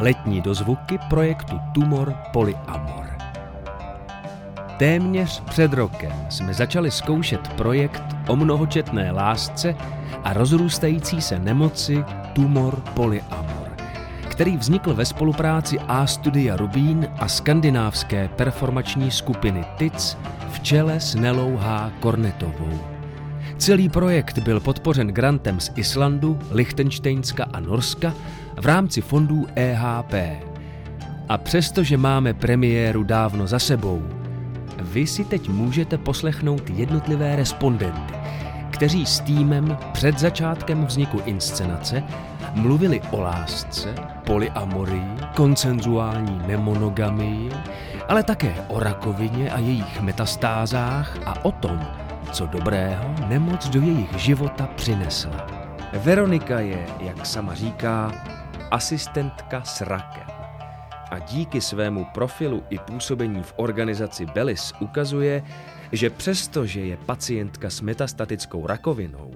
letní dozvuky projektu Tumor Polyamor. Téměř před rokem jsme začali zkoušet projekt o mnohočetné lásce a rozrůstající se nemoci Tumor Polyamor, který vznikl ve spolupráci A-Studia Rubín a skandinávské performační skupiny T.I.T.S. v čele s Nelouhá Kornetovou. Celý projekt byl podpořen grantem z Islandu, Lichtenštejnska a Norska v rámci fondů EHP. A přestože máme premiéru dávno za sebou, vy si teď můžete poslechnout jednotlivé respondenty, kteří s týmem před začátkem vzniku inscenace mluvili o lásce, polyamorii, konsenzuální nemonogamii, ale také o rakovině a jejich metastázách a o tom, co dobrého nemoc do jejich života přinesla. Veronika je, jak sama říká, asistentka s rakem. A díky svému profilu i působení v organizaci Bellis ukazuje, že přestože je pacientka s metastatickou rakovinou,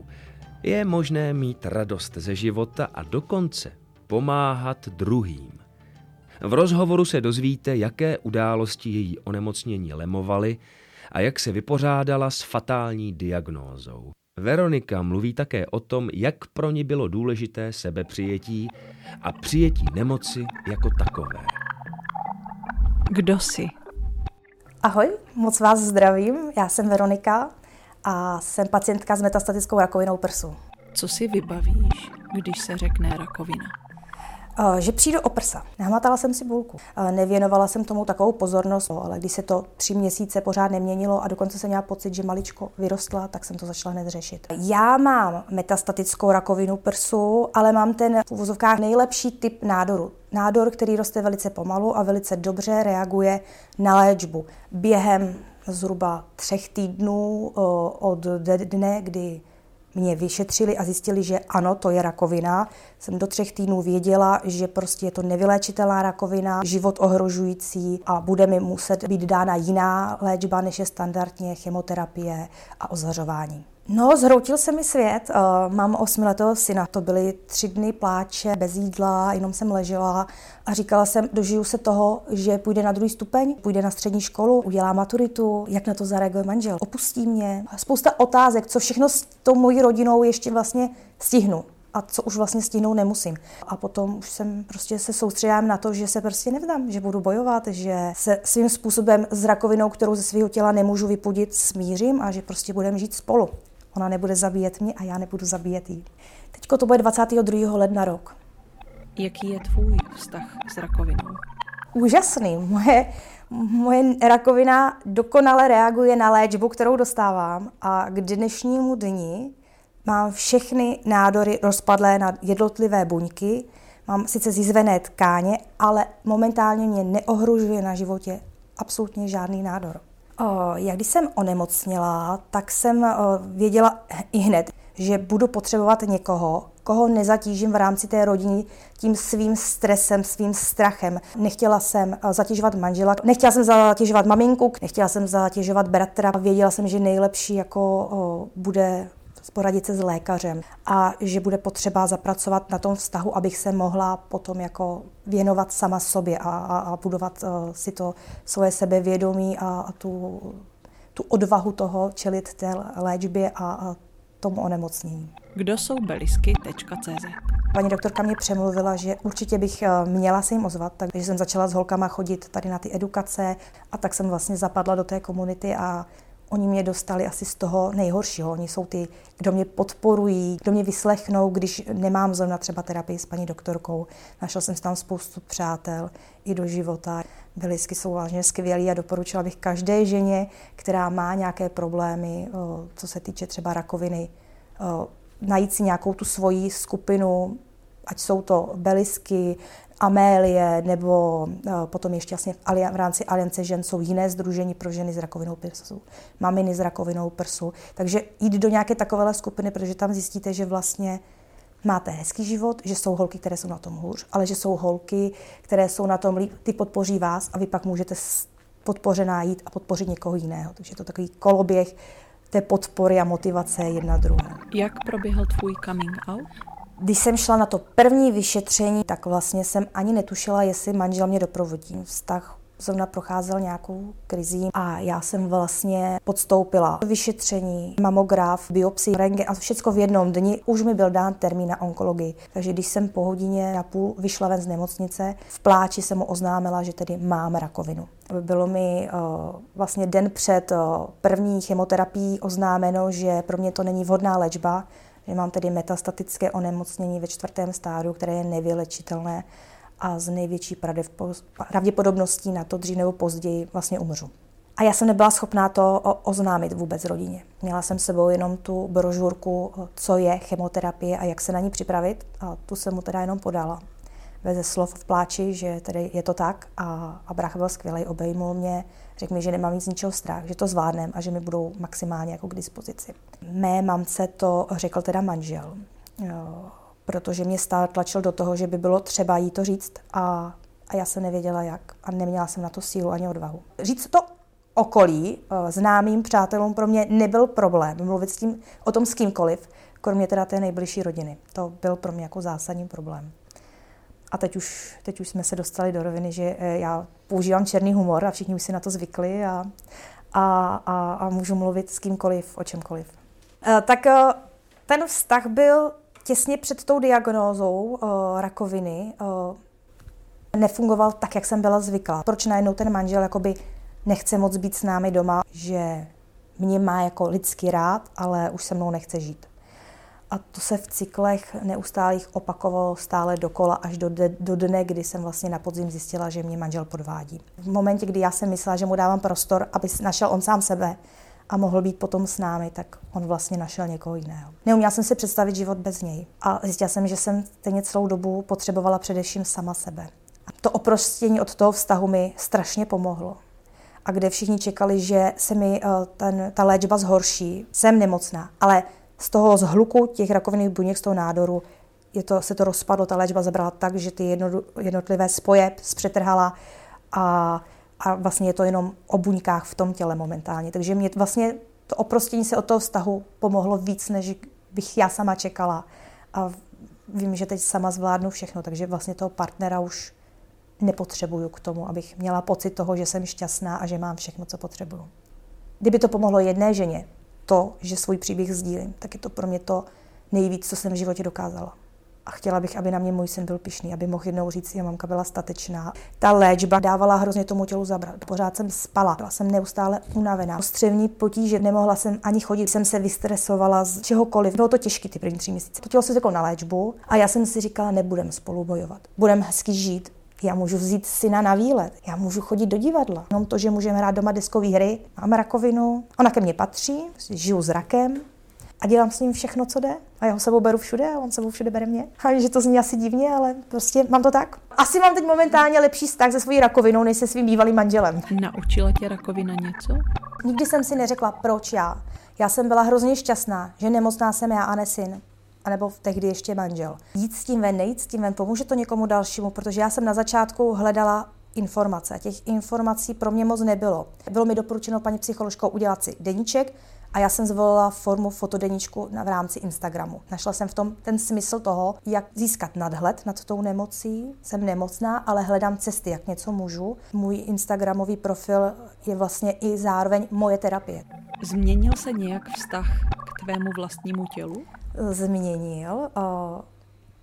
je možné mít radost ze života a dokonce pomáhat druhým. V rozhovoru se dozvíte, jaké události její onemocnění lemovaly a jak se vypořádala s fatální diagnózou. Veronika mluví také o tom, jak pro ní bylo důležité sebepřijetí a přijetí nemoci jako takové. Kdo jsi? Ahoj, moc vás zdravím. Já jsem Veronika a jsem pacientka s metastatickou rakovinou prsu. Co si vybavíš, když se řekne rakovina? Že přijdu o prsa. Nahmatala jsem si bulku. Nevěnovala jsem tomu takovou pozornost, ale když se to 3 měsíce pořád neměnilo a dokonce jsem měla pocit, že maličko vyrostla, tak jsem to začala hned řešit. Já mám metastatickou rakovinu prsu, ale mám ten v uvozovkách nejlepší typ nádoru. Nádor, který roste velice pomalu a velice dobře reaguje na léčbu. Během zhruba 3 týdnů od dne, kdy mě vyšetřili a zjistili, že ano, to je rakovina. Jsem do 3 týdnů věděla, že prostě je to nevyléčitelná rakovina, život ohrožující a bude mi muset být dána jiná léčba, než je standardně chemoterapie a ozařování. No, zhroutil se mi svět. Mám 8letého syna. To byly 3 dny pláče, bez jídla, jenom jsem ležela a říkala jsem, dožiju se toho, že půjde na 2. stupeň, půjde na střední školu, udělá maturitu, jak na to zareaguje manžel, opustí mě. Spousta otázek, co všechno s tou mojí rodinou ještě vlastně stihnu a co už vlastně stihnout nemusím. A potom už jsem prostě se soustředila na to, že se prostě nevzdám, že budu bojovat, že se svým způsobem s rakovinou, kterou ze svého těla nemůžu vypudit, smířím a že prostě budeme žít spolu. Ona nebude zabíjet mě a já nebudu zabíjet jí. Teďko to bude 22. ledna rok. Jaký je tvůj vztah s rakovinou? Úžasný. Moje rakovina dokonale reaguje na léčbu, kterou dostávám a k dnešnímu dni mám všechny nádory rozpadlé na jednotlivé buňky. Mám sice zizvené tkáně, ale momentálně mě neohrožuje na životě absolutně žádný nádor. Já když jsem onemocněla, tak jsem věděla ihned, že budu potřebovat někoho, koho nezatížím v rámci té rodiny tím svým stresem, svým strachem. Nechtěla jsem zatěžovat manžela, nechtěla jsem zatěžovat maminku, nechtěla jsem zatěžovat bratra. Věděla jsem, že nejlepší jako bude poradit se s lékařem a že bude potřeba zapracovat na tom vztahu, abych se mohla potom jako věnovat sama sobě a budovat si to svoje sebevědomí a tu odvahu toho čelit té léčbě a tomu onemocnění. Kdo jsou Bellisky.cz? Paní doktorka mě přemluvila, že určitě bych měla se jim ozvat, takže jsem začala s holkama chodit tady na ty edukace a tak jsem vlastně zapadla do té komunity a oni mě dostali asi z toho nejhoršího. Oni jsou ty, kdo mě podporují, kdo mě vyslechnou, když nemám zrovna třeba terapii s paní doktorkou. Našla jsem tam spoustu přátel i do života. Bellisky jsou vážně skvělí a doporučila bych každé ženě, která má nějaké problémy, co se týče třeba rakoviny, najít si nějakou tu svoji skupinu, ať jsou to Bellisky, Amélie, nebo potom ještě jasně v rámci Aliance žen jsou jiné sdružení pro ženy s rakovinou prsu, maminy s rakovinou prsu. Takže jít do nějaké takové skupiny, protože tam zjistíte, že vlastně máte hezký život, že jsou holky, které jsou na tom hůř, ale že jsou holky, které jsou na tom líp, ty podpoří vás a vy pak můžete podpořená jít a podpořit někoho jiného. Takže je to takový koloběh té podpory a motivace jedna druhá. Jak proběhl tvůj coming out? Když jsem šla na to první vyšetření, tak vlastně jsem ani netušila, jestli manžel mě doprovodí. Vztah zrovna procházel nějakou krizí a já jsem vlastně podstoupila vyšetření, mamograf, biopsii, rentgen a všechno v jednom dni. Už mi byl dán termín na onkologii. Takže když jsem po hodině a půl vyšla ven z nemocnice, v pláči jsem mu oznámila, že tedy mám rakovinu. Bylo mi vlastně den před první chemoterapií oznámeno, že pro mě to není vhodná léčba, že mám tedy metastatické onemocnění ve 4. stádiu, které je nevylečitelné a z největší pravděpodobností na to dřív nebo později vlastně umřu. A já jsem nebyla schopná to oznámit vůbec rodině. Měla jsem s sebou jenom tu brožurku, co je chemoterapie a jak se na ní připravit, a tu jsem mu teda jenom podala. Beze slov v pláči, že tedy je to tak, a brácha byl skvělej, obejmul mě, řekl mi, že nemám nic z ničeho strach, že to zvládnem a že mi budou maximálně jako k dispozici. Mé mamce to řekl teda manžel, protože mě stále tlačil do toho, že by bylo třeba jí to říct, a já jsem nevěděla jak a neměla jsem na to sílu ani odvahu. Říct to okolí, známým, přátelům pro mě nebyl problém, mluvit s tím o tom s kýmkoliv, kromě teda té nejbližší rodiny. To byl pro mě jako zásadní problém. A teď už jsme se dostali do roviny, že já používám černý humor a všichni už si na to zvykli a můžu mluvit s kýmkoliv, o čemkoliv. Tak ten vztah byl těsně před tou diagnózou rakoviny. Nefungoval tak, jak jsem byla zvyklá. Proč najednou ten manžel jakoby nechce moc být s námi doma, že mě má jako lidsky rád, ale už se mnou nechce žít. A to se v cyklech neustálých opakovalo stále dokola až do dne, kdy jsem vlastně na podzim zjistila, že mě manžel podvádí. V momentě, kdy já jsem myslela, že mu dávám prostor, aby našel on sám sebe a mohl být potom s námi, tak on vlastně našel někoho jiného. Neuměla jsem si představit život bez něj a zjistila jsem, že jsem stejně celou dobu potřebovala především sama sebe. A to oprostění od toho vztahu mi strašně pomohlo. A kde všichni čekali, že se mi ta léčba zhorší, jsem nemocná, ale z toho zhluku těch rakovinných buněk, z toho nádoru, se to rozpadlo, ta léčba zabrala tak, že ty jednotlivé spoje zpřetrhala a vlastně je to jenom o buňkách v tom těle momentálně. Takže mě vlastně to oprostění se od toho vztahu pomohlo víc, než bych já sama čekala. A vím, že teď sama zvládnu všechno, takže vlastně toho partnera už nepotřebuju k tomu, abych měla pocit toho, že jsem šťastná a že mám všechno, co potřebuju. Kdyby to pomohlo jedné ženě, to, že svůj příběh sdílím, tak je to pro mě to nejvíc, co jsem v životě dokázala. A chtěla bych, aby na mě můj syn byl pyšný, aby mohl jednou říct, že mamka byla statečná. Ta léčba dávala hrozně tomu tělu zabrat. Pořád jsem spala, byla jsem neustále unavená. Střevní potíže, nemohla jsem ani chodit, jsem se vystresovala z čehokoliv. Bylo to těžké ty první 3 měsíce. To tělo se řeklo na léčbu a já jsem si říkala, nebudem spolu bojovat. Budem hezky žít. Já můžu vzít syna na výlet, já můžu chodit do divadla. Jenom to, že můžeme hrát doma deskové hry, mám rakovinu, ona ke mně patří, žiju s rakem a dělám s ním všechno, co jde. A já ho sebou beru všude a on sebou všude bere mě. A že to zní asi divně, ale prostě mám to tak. Asi mám teď momentálně lepší vztah se svojí rakovinou, než se svým bývalým manželem. Naučila tě rakovina něco? Nikdy jsem si neřekla, proč já. Já jsem byla hrozně šťastná, že nemocná jsem já a ne syn. A nebo tehdy ještě manžel. Jít s tím ven, nejít s tím ven, pomůže to někomu dalšímu, protože já jsem na začátku hledala informace. Těch informací pro mě moc nebylo. Bylo mi doporučeno paní psycholožkou udělat si deníček a já jsem zvolila formu fotodeníčku v rámci Instagramu. Našla jsem v tom ten smysl toho, jak získat nadhled nad tou nemocí. Jsem nemocná, ale hledám cesty, jak něco můžu. Můj Instagramový profil je vlastně i zároveň moje terapie. Změnil se nějak vztah k tvému vlastnímu tělu? Změnil.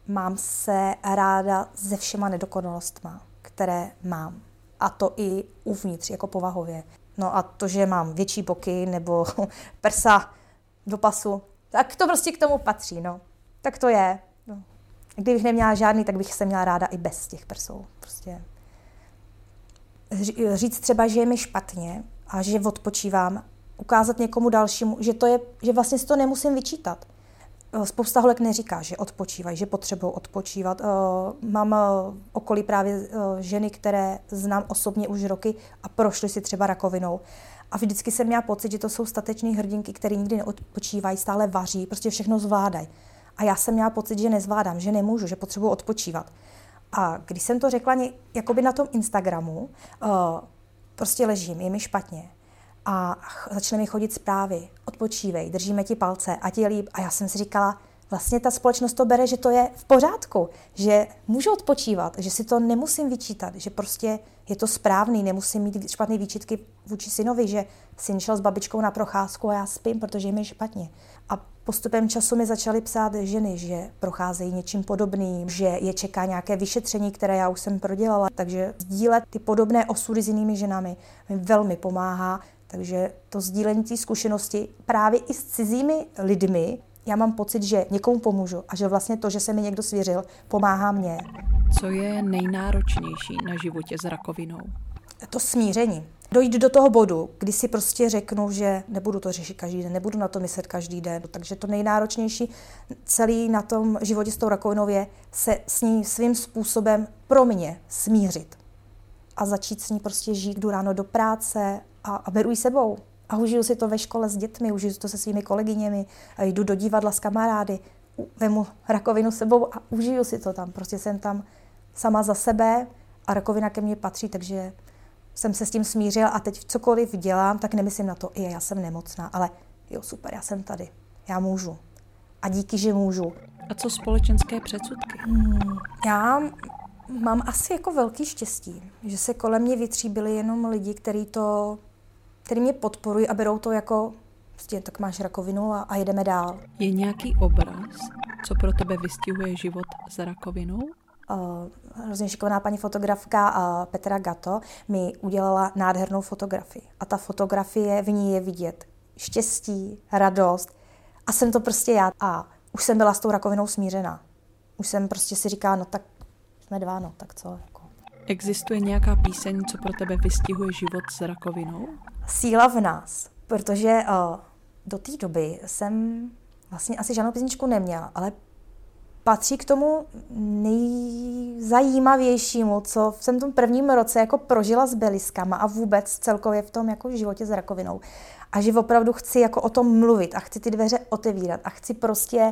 Mám se ráda se všema nedokonalostma, které mám. A to i uvnitř, jako povahově. No a to, že mám větší boky nebo prsa do pasu, tak to prostě k tomu patří, no. Tak to je. No. Kdybych neměla žádný, tak bych se měla ráda i bez těch prsou. Prostě. Říct třeba, že je mi špatně a že odpočívám, ukázat někomu dalšímu, že vlastně si to nemusím vyčítat. Spousta holek neříká, že odpočívají, že potřebují odpočívat. Mám okolí právě ženy, které znám osobně už roky a prošly si třeba rakovinou. A vždycky jsem měla pocit, že to jsou statečné hrdinky, které nikdy neodpočívají, stále vaří, prostě všechno zvládají. A já jsem měla pocit, že nezvládám, že nemůžu, že potřebuji odpočívat. A když jsem to řekla jakoby na tom Instagramu, prostě ležím, je mi špatně. A začaly mi chodit zprávy, odpočívej, držíme ti palce, ať je líp. A já jsem si říkala, vlastně ta společnost to bere, že to je v pořádku, že můžu odpočívat, že si to nemusím vyčítat, že prostě je to správný, nemusím mít špatné výčitky vůči synovi, že syn šel s babičkou na procházku a já spím, protože je mi špatně. A postupem času mi začaly psát ženy, že procházejí něčím podobným, že je čeká nějaké vyšetření, které já už jsem prodělala, takže sdílet ty podobné osudy s jinými ženami mi velmi pomáhá, takže to sdílení té zkušenosti právě i s cizími lidmi, já mám pocit, že někomu pomůžu a že vlastně to, že se mi někdo svěřil, pomáhá mně. Co je nejnáročnější na životě s rakovinou? To smíření. Dojít do toho bodu, kdy si prostě řeknu, že nebudu to řešit každý den, nebudu na to myslet každý den. Takže to nejnáročnější celý na tom životě s tou rakovinou je se s ní svým způsobem pro mě smířit. A začít s ní prostě žít, jdu ráno do práce a beru ji sebou. A užiju si to ve škole s dětmi, užiju to se svými kolegyněmi, jdu do divadla s kamarády, vemu rakovinu sebou a užiju si to tam. Prostě jsem tam sama za sebe a rakovina ke mně patří, takže jsem se s tím smířila a teď cokoliv dělám, tak nemyslím na to, já jsem nemocná, ale jo, super, já jsem tady, já můžu. A díky, že můžu. A co společenské předsudky? Já mám asi jako velký štěstí, že se kolem mě vytříbili jenom lidi, který mě podporují a berou to jako, tak máš rakovinu a jedeme dál. Je nějaký obraz, co pro tebe vystihuje život s rakovinou? Hrozně šikovná paní fotografka Petra Gato mi udělala nádhernou fotografii. A ta fotografie, v ní je vidět štěstí, radost. A jsem to prostě já. A už jsem byla s tou rakovinou smířená. Už jsem prostě si říkala, no tak jsme dva, no tak co? Existuje nějaká píseň, co pro tebe vystihuje život s rakovinou? Síla v nás, protože do té doby jsem vlastně asi žádnou písničku neměla, ale patří k tomu nejzajímavějšímu, co jsem v tom prvním roce jako prožila s Belliskama a vůbec celkově v tom jako životě s rakovinou. A že opravdu chci jako o tom mluvit a chci ty dveře otevírat a chci prostě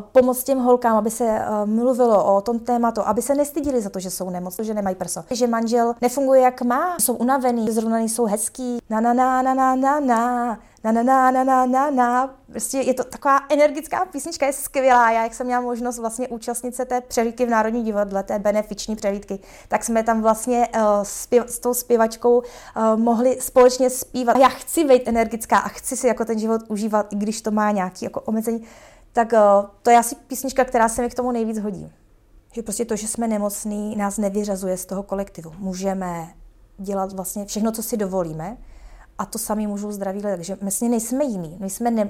pomoct těm holkám, aby se mluvilo o tom tématu, aby se nestydili za to, že jsou nemocní, že nemají prso, že manžel nefunguje jak má, jsou unavený, že zrovna nejsou hezký, prostě je to taková energická písnička, je skvělá. Já, jak jsem měla možnost vlastně účastnit se té přehlídky v Národní divadle, té benefiční přehlídky, tak jsme tam vlastně s tou zpěvačkou mohli společně zpívat. A já chci být energická a chci si jako ten život užívat, i když to má nějaké jako omezení, tak to je asi písnička, která se mi k tomu nejvíc hodí. Že prostě to, že jsme nemocní, nás nevyřazuje z toho kolektivu. Můžeme dělat vlastně všechno, co si dovolíme, a to sami můžou zdraví lidé, takže vlastně nejsme jiní,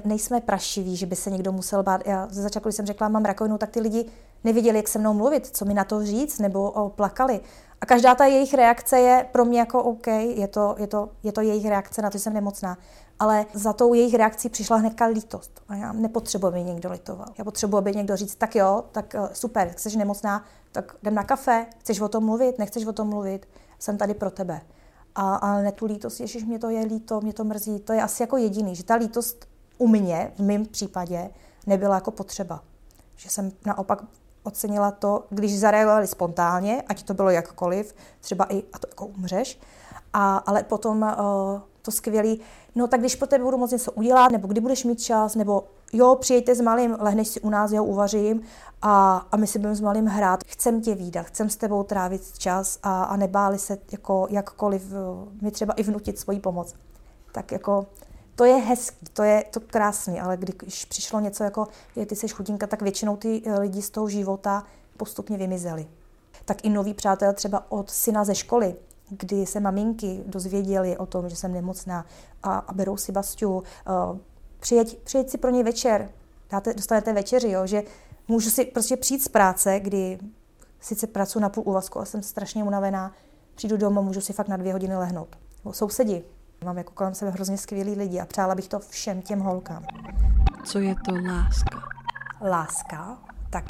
nejsme prašiví, že by se někdo musel bát. Já ze začátku, když jsem řekla, mám rakovinu, tak ty lidi nevěděli, jak se mnou mluvit, co mi na to říct, nebo plakali. A každá ta jejich reakce je pro mě jako OK, je to jejich reakce na to, že jsem nemocná. Ale za tou jejich reakcí přišla hnedka lítost. A já nepotřebuji, aby někdo litoval. Já potřebuji, aby někdo říct, tak jo, tak super, jsi nemocná, tak jdem na kafe, chceš o tom mluvit, nechceš o tom mluvit, jsem tady pro tebe. Ale ne tu lítost, ježiš, mě to je líto, mě to mrzí, to je asi jako jediný, že ta lítost u mě, v mém případě, nebyla jako potřeba. Že jsem naopak ocenila to, když zareagovali spontánně, ať to bylo jakkoliv, třeba i, a to jako umřeš, ale potom to skvělý, no tak když pro tebe budu moc něco udělat, nebo kdy budeš mít čas, nebo jo, přijďte s malým, lehneš si u nás, já uvařím a my si budeme s malým hrát. Chcem tě vídat, chcem s tebou trávit čas a nebáli se jako jakkoliv mi třeba i vnutit svoji pomoc. Tak jako to je hezký, to je to krásný, ale když přišlo něco jako ty jsi chudinka, tak většinou ty lidi z toho života postupně vymizeli. Tak i noví přátel třeba od syna ze školy, kdy se maminky dozvěděly o tom, že jsem nemocná a berou si Basťu, přijeď si pro něj večer, dostanete večeři, jo, že můžu si prostě přijít z práce, kdy sice pracuji na půl úvazku a jsem strašně unavená, přijdu domů, můžu si fakt na 2 hodiny lehnout. Sousedi, mám jako kolem sebe hrozně skvělý lidi a přála bych to všem těm holkám. Co je to láska? Láska? Tak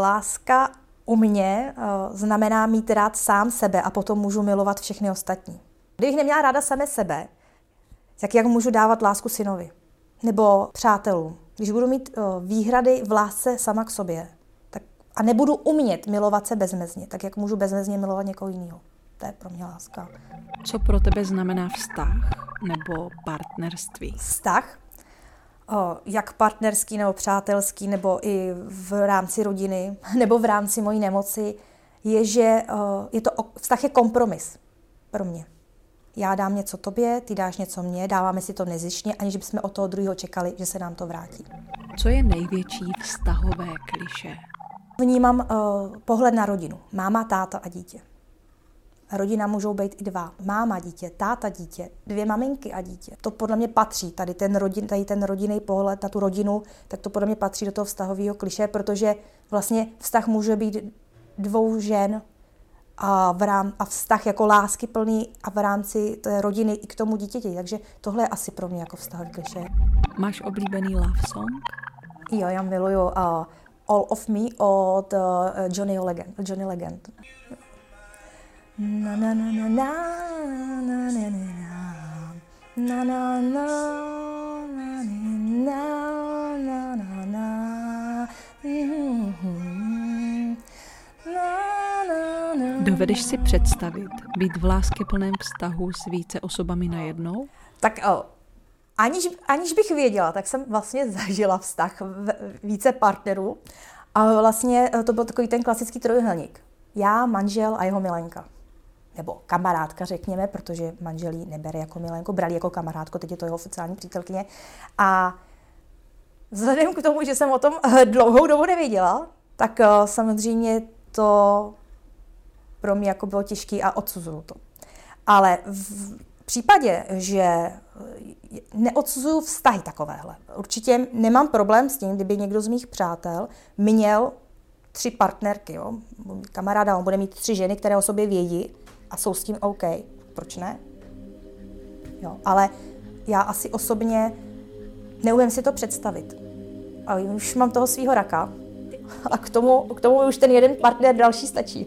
láska u mě znamená mít rád sám sebe a potom můžu milovat všechny ostatní. Kdybych neměla ráda same sebe, tak jak můžu dávat lásku synovi? Nebo přátelům. Když budu mít výhrady v lásce sama k sobě tak, a nebudu umět milovat se bezmezně, tak jak můžu bezmezně milovat někoho jiného? To je pro mě láska. Co pro tebe znamená vztah nebo partnerství? Vztah? jak partnerský nebo přátelský, nebo i v rámci rodiny, nebo v rámci mojí nemoci, je, že vztah je kompromis pro mě. Já dám něco tobě, ty dáš něco mně, dáváme si to nezištně, aniž bychom od toho druhého čekali, že se nám to vrátí. Co je největší vztahové klišé? Vnímám pohled na rodinu. Máma, táta a dítě. Rodina můžou být i dva. Máma, dítě, táta, dítě, dvě maminky a dítě. To podle mě patří, tady ten rodinný pohled na tu rodinu, tak to podle mě patří do toho vztahového klišé, protože vlastně vztah může být dvou žen a vztah jako láskyplný a v rámci té rodiny i k tomu dítěti. Takže tohle je asi pro mě jako vztahový klišé. Máš oblíbený love song? Jo, já miluju All of Me od Johnny Legend. Na na na na na na na na na na na na na na. Dovedeš si představit být v láskyplném vztahu s více osobami najednou? Tak aniž bych věděla, tak jsem vlastně zažila vztah více partnerů. A vlastně to byl takový ten klasický trojúhelník. Já, manžel a jeho milenka. Nebo kamarádka, řekněme, protože manžel ji nebere jako milenku, brali jako kamarádku, teď je to jeho oficiální přítelkyně. A vzhledem k tomu, že jsem o tom dlouhou dobu nevěděla, tak samozřejmě to pro mě jako bylo těžké a odsuzuju to. Ale v případě, že neodsuzuju vztahy takovéhle. Určitě nemám problém s tím, kdyby někdo z mých přátel měl 3 partnerky, jo? Kamaráda, on bude mít 3 ženy, které o sobě vědí a jsou s tím OK. Proč ne? Jo, ale já asi osobně neumím si to představit. A už mám toho svýho raka a k tomu už ten jeden partner další stačí.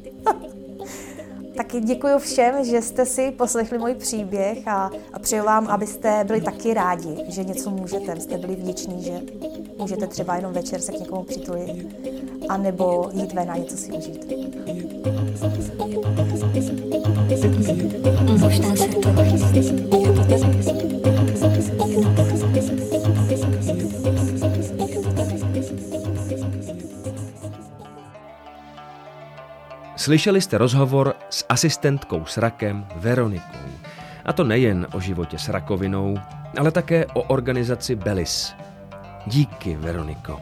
Taky děkuji všem, že jste si poslechli můj příběh a přeju vám, abyste byli taky rádi, že něco můžete, abyste byli vděční, že můžete třeba jenom večer se k někomu přitulit, anebo jít ven a něco si užít. Slyšeli jste rozhovor s asistentkou s rakem Veronikou. A to nejen o životě s rakovinou, ale také o organizaci Bellis. Díky, Veroniko.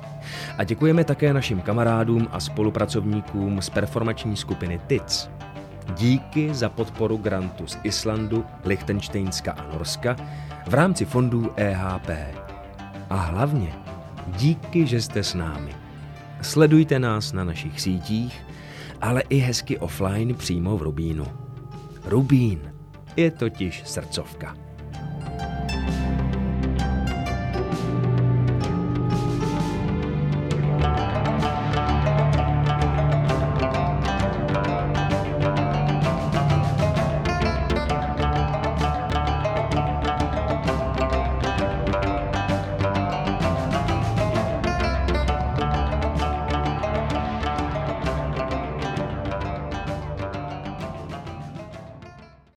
A děkujeme také našim kamarádům a spolupracovníkům z performační skupiny T.I.T.S. Díky za podporu grantu z Islandu, Lichtenštejnska a Norska v rámci fondů EHP. A hlavně díky, že jste s námi. Sledujte nás na našich sítích, ale i hezky offline přímo v Rubínu. Rubín je totiž srdcovka.